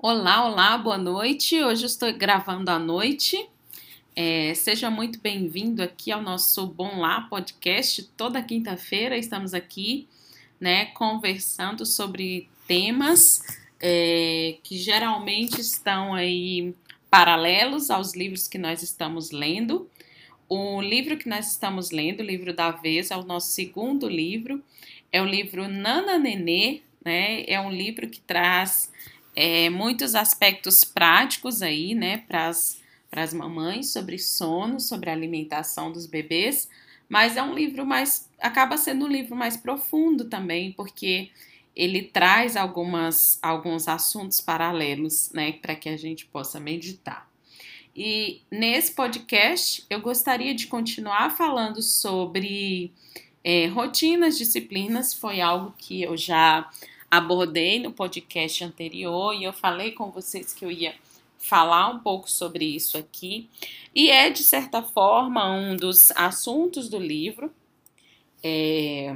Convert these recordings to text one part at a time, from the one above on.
Olá, olá, boa noite. Hoje eu estou gravando à noite. Seja muito bem-vindo aqui ao nosso Bom Lá Podcast. Toda quinta-feira estamos aqui, né, conversando sobre temas que geralmente estão aí paralelos aos livros que nós estamos lendo. O livro que nós estamos lendo, o livro da vez, é o nosso segundo livro. É o livro Nana Nenê, né? É um livro que traz muitos aspectos práticos aí, né, para as mamães, sobre sono, sobre alimentação dos bebês, mas é um livro mais, acaba sendo um livro mais profundo também, porque ele traz alguns assuntos paralelos, né, para que a gente possa meditar. E nesse podcast eu gostaria de continuar falando sobre rotinas, disciplinas. Foi algo que eu já abordei no podcast anterior e eu falei com vocês que eu ia falar um pouco sobre isso aqui, e é de certa forma um dos assuntos do livro, e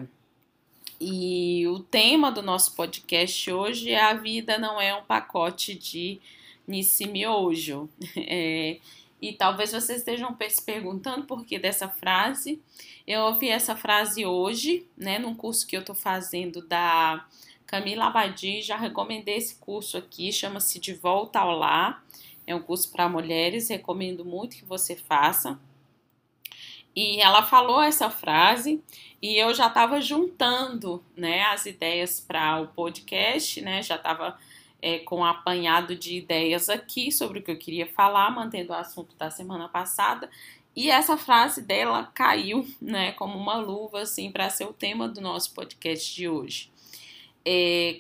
o tema do nosso podcast hoje é a vida não é um pacote de Nissin Miojo, e talvez vocês estejam se perguntando por que dessa frase. Eu ouvi essa frase hoje, né, num curso que eu estou fazendo da Camila Abadir. Já recomendei esse curso aqui, chama-se De Volta ao Lar, é um curso para mulheres, recomendo muito que você faça. E ela falou essa frase e eu já estava juntando, né, as ideias para o podcast, né, já estava com um apanhado de ideias aqui sobre o que eu queria falar, mantendo o assunto da semana passada, e essa frase dela caiu, né, como uma luva, assim, para ser o tema do nosso podcast de hoje.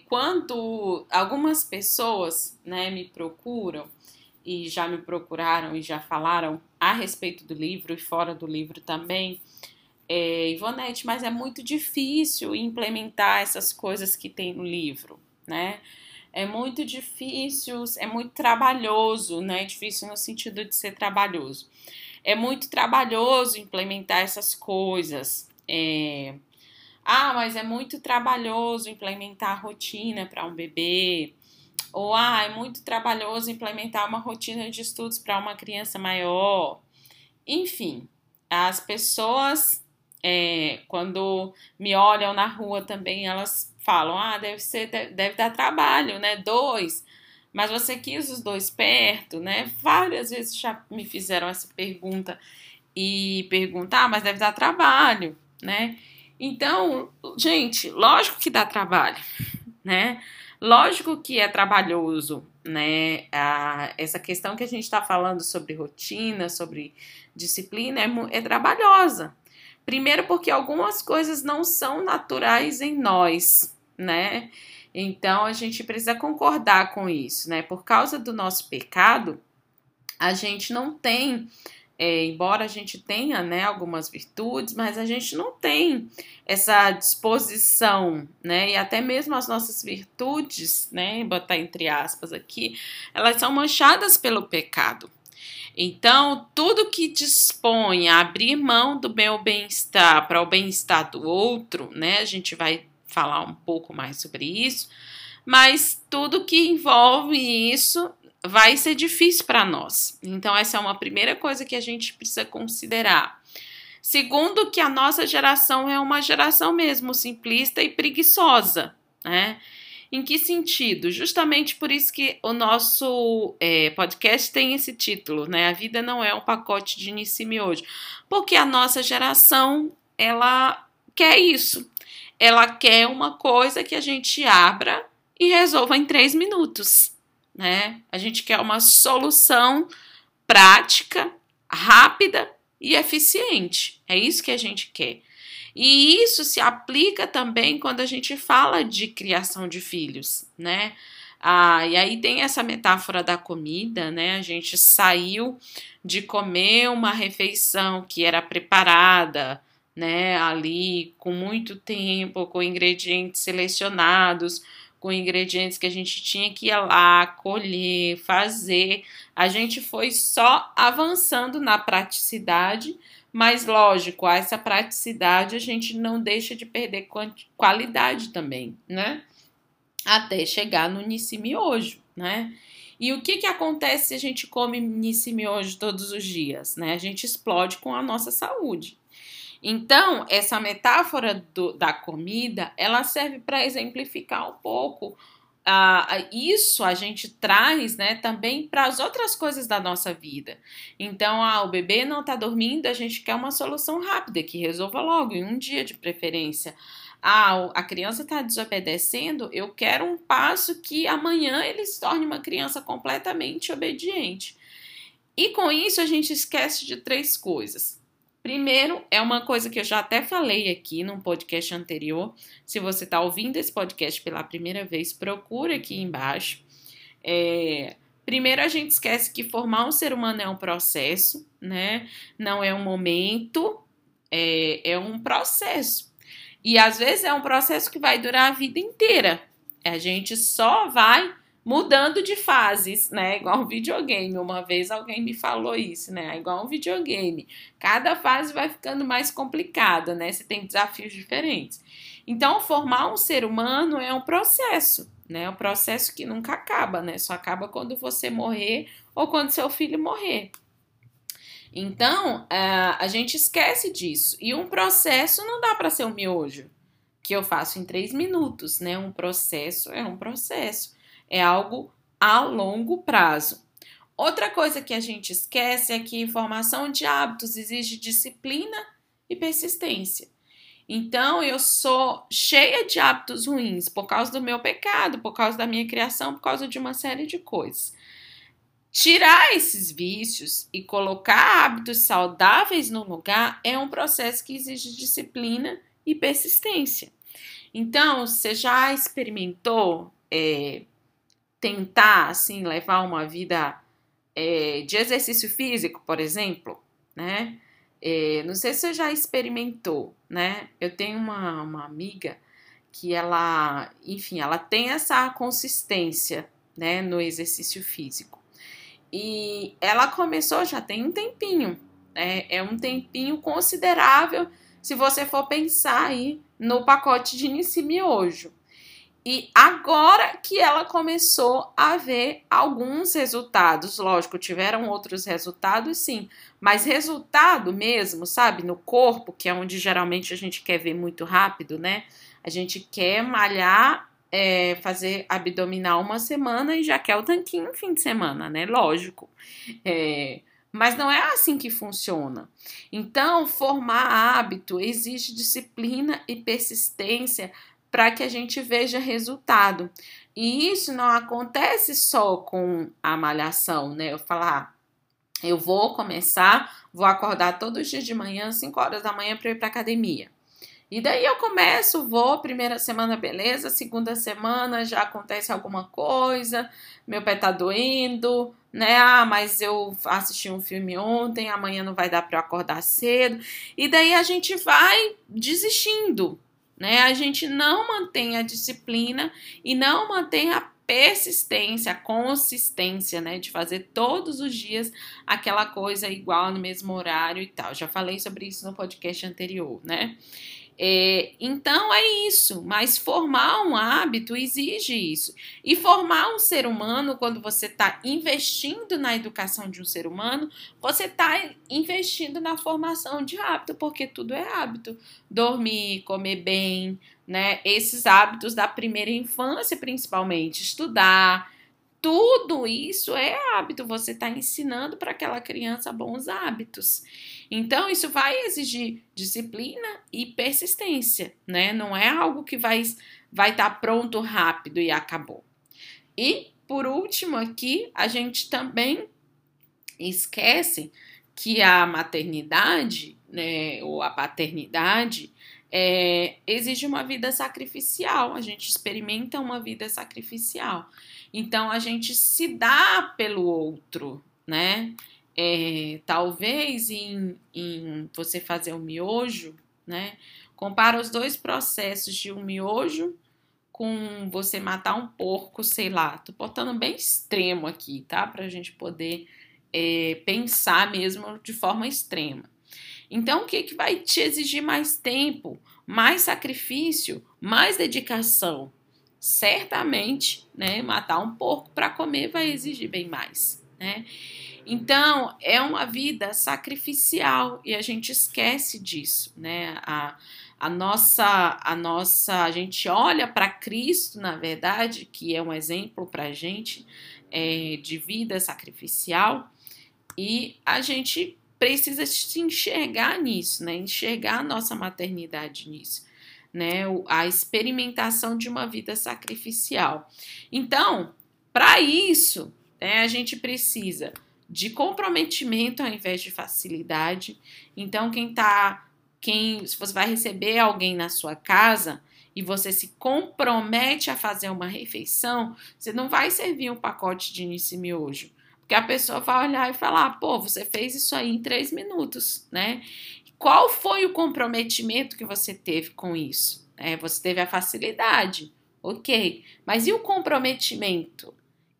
Quando algumas pessoas, né, me procuram, e já me procuraram e já falaram a respeito do livro e fora do livro também, Ivonete, mas é muito difícil implementar essas coisas que tem no livro, né? É muito difícil, é muito trabalhoso, né? Difícil no sentido de ser trabalhoso. É muito trabalhoso implementar essas coisas. Ah, mas é muito trabalhoso implementar a rotina para um bebê. Ou, ah, é muito trabalhoso implementar uma rotina de estudos para uma criança maior. Enfim, as pessoas, quando me olham na rua também, elas falam, ah, deve dar trabalho, né, 2, mas você quis os 2 perto, né? Várias vezes já me fizeram essa pergunta e perguntar, ah, mas deve dar trabalho, né? Então, gente, lógico que dá trabalho, né? Lógico que é trabalhoso, né? Essa questão que a gente está falando sobre rotina, sobre disciplina, é trabalhosa. Primeiro porque algumas coisas não são naturais em nós, né? Então, a gente precisa concordar com isso, né? Por causa do nosso pecado, a gente não tem, embora a gente tenha, né, algumas virtudes, mas a gente não tem essa disposição, né? E até mesmo as nossas virtudes, né, botar entre aspas aqui, elas são manchadas pelo pecado. Então, tudo que dispõe a abrir mão do meu bem-estar para o bem-estar do outro, né? A gente vai falar um pouco mais sobre isso, mas tudo que envolve isso vai ser difícil para nós. Então, essa é uma primeira coisa que a gente precisa considerar. Segundo, que a nossa geração é uma geração mesmo simplista e preguiçosa, né? Em que sentido? Justamente por isso que o nosso podcast tem esse título, né? A vida não é um pacote de Nissin Miojo. Porque a nossa geração, ela quer isso. Ela quer uma coisa que a gente abra e resolva em 3 minutos, né? A gente quer uma solução prática, rápida e eficiente. É isso que a gente quer. E isso se aplica também quando a gente fala de criação de filhos, né? Ah, e aí tem essa metáfora da comida, né? A gente saiu de comer uma refeição que era preparada, né, ali com muito tempo, com ingredientes selecionados, com ingredientes que a gente tinha que ir lá, colher, fazer. A gente foi só avançando na praticidade, mas lógico, essa praticidade a gente não deixa de perder qualidade também, né? Até chegar no Nissin Miojo. né? E o que que acontece se a gente come Nissin Miojo todos os dias, né? A gente explode com a nossa saúde. Então, essa metáfora da comida, ela serve para exemplificar um pouco. Isso a gente traz, né, também para as outras coisas da nossa vida. Então, o bebê não está dormindo, a gente quer uma solução rápida, que resolva logo, em um dia de preferência. A criança está desobedecendo, eu quero um passo que amanhã ele se torne uma criança completamente obediente. E com isso a gente esquece de três coisas. Primeiro, é uma coisa que eu já até falei aqui num podcast anterior. Se você está ouvindo esse podcast pela primeira vez, procura aqui embaixo. Primeiro, a gente esquece que formar um ser humano é um processo, né? Não é um momento, é um processo. E às vezes é um processo que vai durar a vida inteira. A gente só vai mudando de fases, né? Igual um videogame. Uma vez alguém me falou isso, né? Igual um videogame. Cada fase vai ficando mais complicada, né? Você tem desafios diferentes. Então, formar um ser humano é um processo, né? Um processo que nunca acaba, né? Só acaba quando você morrer ou quando seu filho morrer. Então, a gente esquece disso. E um processo não dá para ser um miojo, que eu faço em 3 minutos, né? Um processo é um processo. É algo a longo prazo. Outra coisa que a gente esquece é que formação de hábitos exige disciplina e persistência. Então, eu sou cheia de hábitos ruins por causa do meu pecado, por causa da minha criação, por causa de uma série de coisas. Tirar esses vícios e colocar hábitos saudáveis no lugar é um processo que exige disciplina e persistência. Então, você já experimentou tentar, assim, levar uma vida de exercício físico, por exemplo, né? Não sei se você já experimentou, né? Eu tenho uma amiga que ela, enfim, ela tem essa consistência, né, no exercício físico. E ela começou já tem um tempinho, né? É um tempinho considerável se você for pensar aí no pacote de Nissin Miojo. E agora que ela começou a ver alguns resultados, lógico, tiveram outros resultados sim, mas resultado mesmo, sabe, no corpo, que é onde geralmente a gente quer ver muito rápido, né? A gente quer malhar, fazer abdominal uma semana e já quer o tanquinho no fim de semana, né? Lógico. Mas não é assim que funciona. Então, formar hábito exige disciplina e persistência para que a gente veja resultado. E isso não acontece só com a malhação, né? Eu falar, eu vou começar, vou acordar todos os dias de manhã, 5 horas da manhã, para ir para academia. E daí eu começo, vou, primeira semana, beleza, segunda semana já acontece alguma coisa, meu pé tá doendo, né? Mas eu assisti um filme ontem, amanhã não vai dar para eu acordar cedo. E daí a gente vai desistindo, né? A gente não mantém a disciplina e não mantém a persistência, a consistência, né, de fazer todos os dias aquela coisa igual no mesmo horário e tal. Já falei sobre isso no podcast anterior, né? Então é isso, mas formar um hábito exige isso. E formar um ser humano, quando você está investindo na educação de um ser humano, você está investindo na formação de hábito, porque tudo é hábito. Dormir, comer bem, né? Esses hábitos da primeira infância, principalmente, estudar, tudo isso é hábito, você está ensinando para aquela criança bons hábitos. Então, isso vai exigir disciplina e persistência, né? Não é algo que vai estar pronto rápido e acabou. E, por último aqui, a gente também esquece que a maternidade, né, ou a paternidade exige uma vida sacrificial, a gente experimenta uma vida sacrificial. Então, a gente se dá pelo outro, né? Talvez em você fazer um miojo, né? Compara os dois processos de um miojo com você matar um porco, sei lá. Tô botando bem extremo aqui, tá? Pra gente poder pensar mesmo de forma extrema. Então, o que vai te exigir mais tempo, mais sacrifício, mais dedicação? certamente, né, matar um porco para comer vai exigir bem mais, né? Então, é uma vida sacrificial e a gente esquece disso, né? A gente olha para Cristo, na verdade, que é um exemplo para a gente de vida sacrificial, e a gente precisa se enxergar nisso, né? Enxergar a nossa maternidade nisso, né? A experimentação de uma vida sacrificial. Então, para isso, né, a gente precisa de comprometimento ao invés de facilidade. Então, se você vai receber alguém na sua casa e você se compromete a fazer uma refeição, você não vai servir um pacote de Nissin Miojo, porque a pessoa vai olhar e falar, pô, você fez isso aí em 3 minutos, né? Qual foi o comprometimento que você teve com isso? Você teve a facilidade, ok, mas e o comprometimento?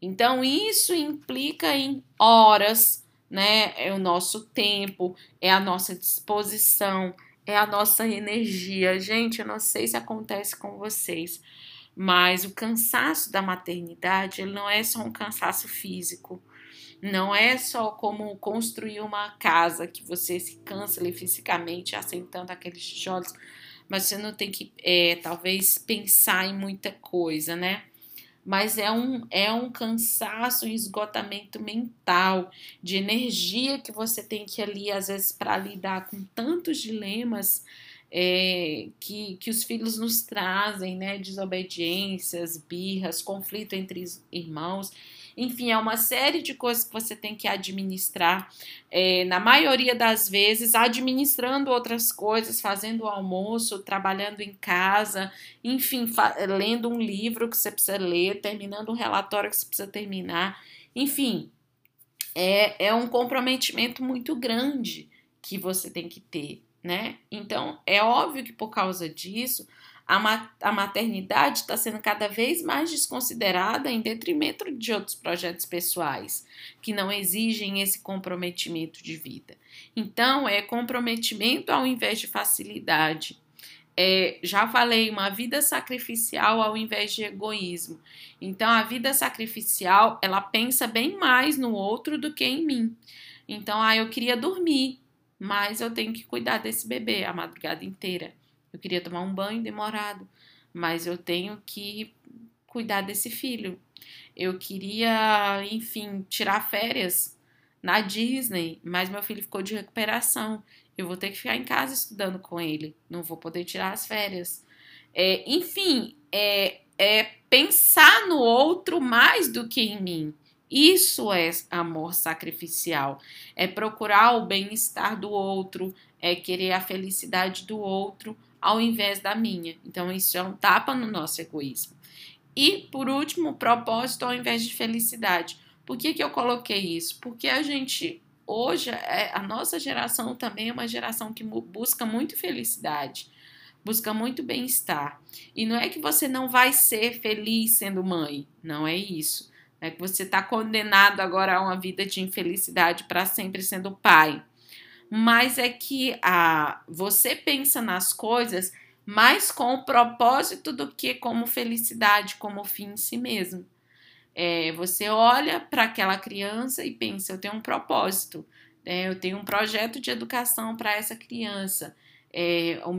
Então, isso implica em horas, né? É o nosso tempo, é a nossa disposição, é a nossa energia. Gente, eu não sei se acontece com vocês, mas o cansaço da maternidade, ele não é só um cansaço físico. Não é só como construir uma casa que você se cansa ali fisicamente assentando aqueles tijolos, mas você não tem que, talvez, pensar em muita coisa, né? Mas é um cansaço, um esgotamento mental, de energia que você tem que ali, às vezes, para lidar com tantos dilemas que os filhos nos trazem, né? Desobediências, birras, conflito entre irmãos. Enfim, é uma série de coisas que você tem que administrar, na maioria das vezes, administrando outras coisas, fazendo o almoço, trabalhando em casa, enfim, lendo um livro que você precisa ler, terminando um relatório que você precisa terminar. Enfim, é um comprometimento muito grande que você tem que ter, né? Então, é óbvio que por causa disso, a maternidade está sendo cada vez mais desconsiderada em detrimento de outros projetos pessoais que não exigem esse comprometimento de vida. Então, é comprometimento ao invés de facilidade. Já falei, uma vida sacrificial ao invés de egoísmo. Então, a vida sacrificial, ela pensa bem mais no outro do que em mim. Então, eu queria dormir, mas eu tenho que cuidar desse bebê a madrugada inteira. Eu queria tomar um banho demorado, mas eu tenho que cuidar desse filho. Eu queria, enfim, tirar férias na Disney, mas meu filho ficou de recuperação. Eu vou ter que ficar em casa estudando com ele. Não vou poder tirar as férias. Pensar no outro mais do que em mim. Isso é amor sacrificial. É procurar o bem-estar do outro, é querer a felicidade do outro, ao invés da minha. Então, isso é um tapa no nosso egoísmo. E, por último, propósito ao invés de felicidade. Por que que eu coloquei isso? Porque a gente, hoje, a nossa geração também é uma geração que busca muito felicidade, busca muito bem-estar. E não é que você não vai ser feliz sendo mãe, não é isso. Não é que você está condenado agora a uma vida de infelicidade para sempre sendo pai. Mas é que você pensa nas coisas mais com o propósito do que como felicidade, como fim em si mesmo. Você olha para aquela criança e pensa, eu tenho um propósito, né? Eu tenho um projeto de educação para essa criança. O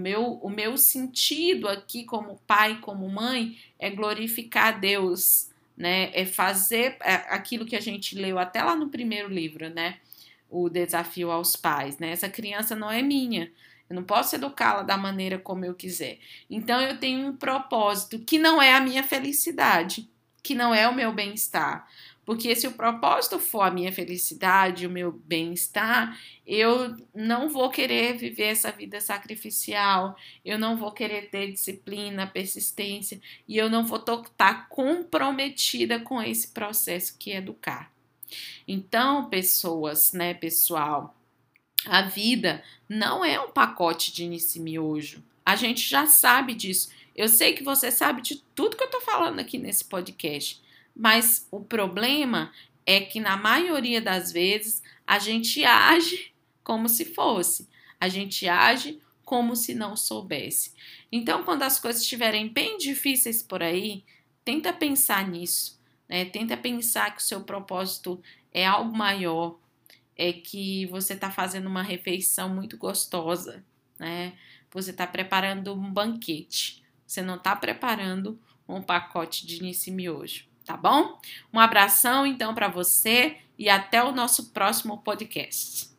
meu sentido aqui como pai, como mãe, é glorificar a Deus, né? É fazer aquilo que a gente leu até lá no primeiro livro, né? O desafio aos pais, né? Essa criança não é minha, eu não posso educá-la da maneira como eu quiser. Então, eu tenho um propósito que não é a minha felicidade, que não é o meu bem-estar. Porque se o propósito for a minha felicidade, o meu bem-estar, eu não vou querer viver essa vida sacrificial, eu não vou querer ter disciplina, persistência, e eu não vou estar comprometida com esse processo que é educar. Então, pessoas, né, pessoal, a vida não é um pacote de Nissin Miojo. A gente já sabe disso. Eu sei que você sabe de tudo que eu tô falando aqui nesse podcast, mas o problema é que na maioria das vezes a gente age como se fosse, a gente age como se não soubesse. Então, quando as coisas estiverem bem difíceis por aí, Tenta pensar nisso, né? Tenta pensar que o seu propósito é algo maior, é que você está fazendo uma refeição muito gostosa, né? Você está preparando um banquete, você não está preparando um pacote de Nissin Miojo, tá bom? Um abração então para você e até o nosso próximo podcast.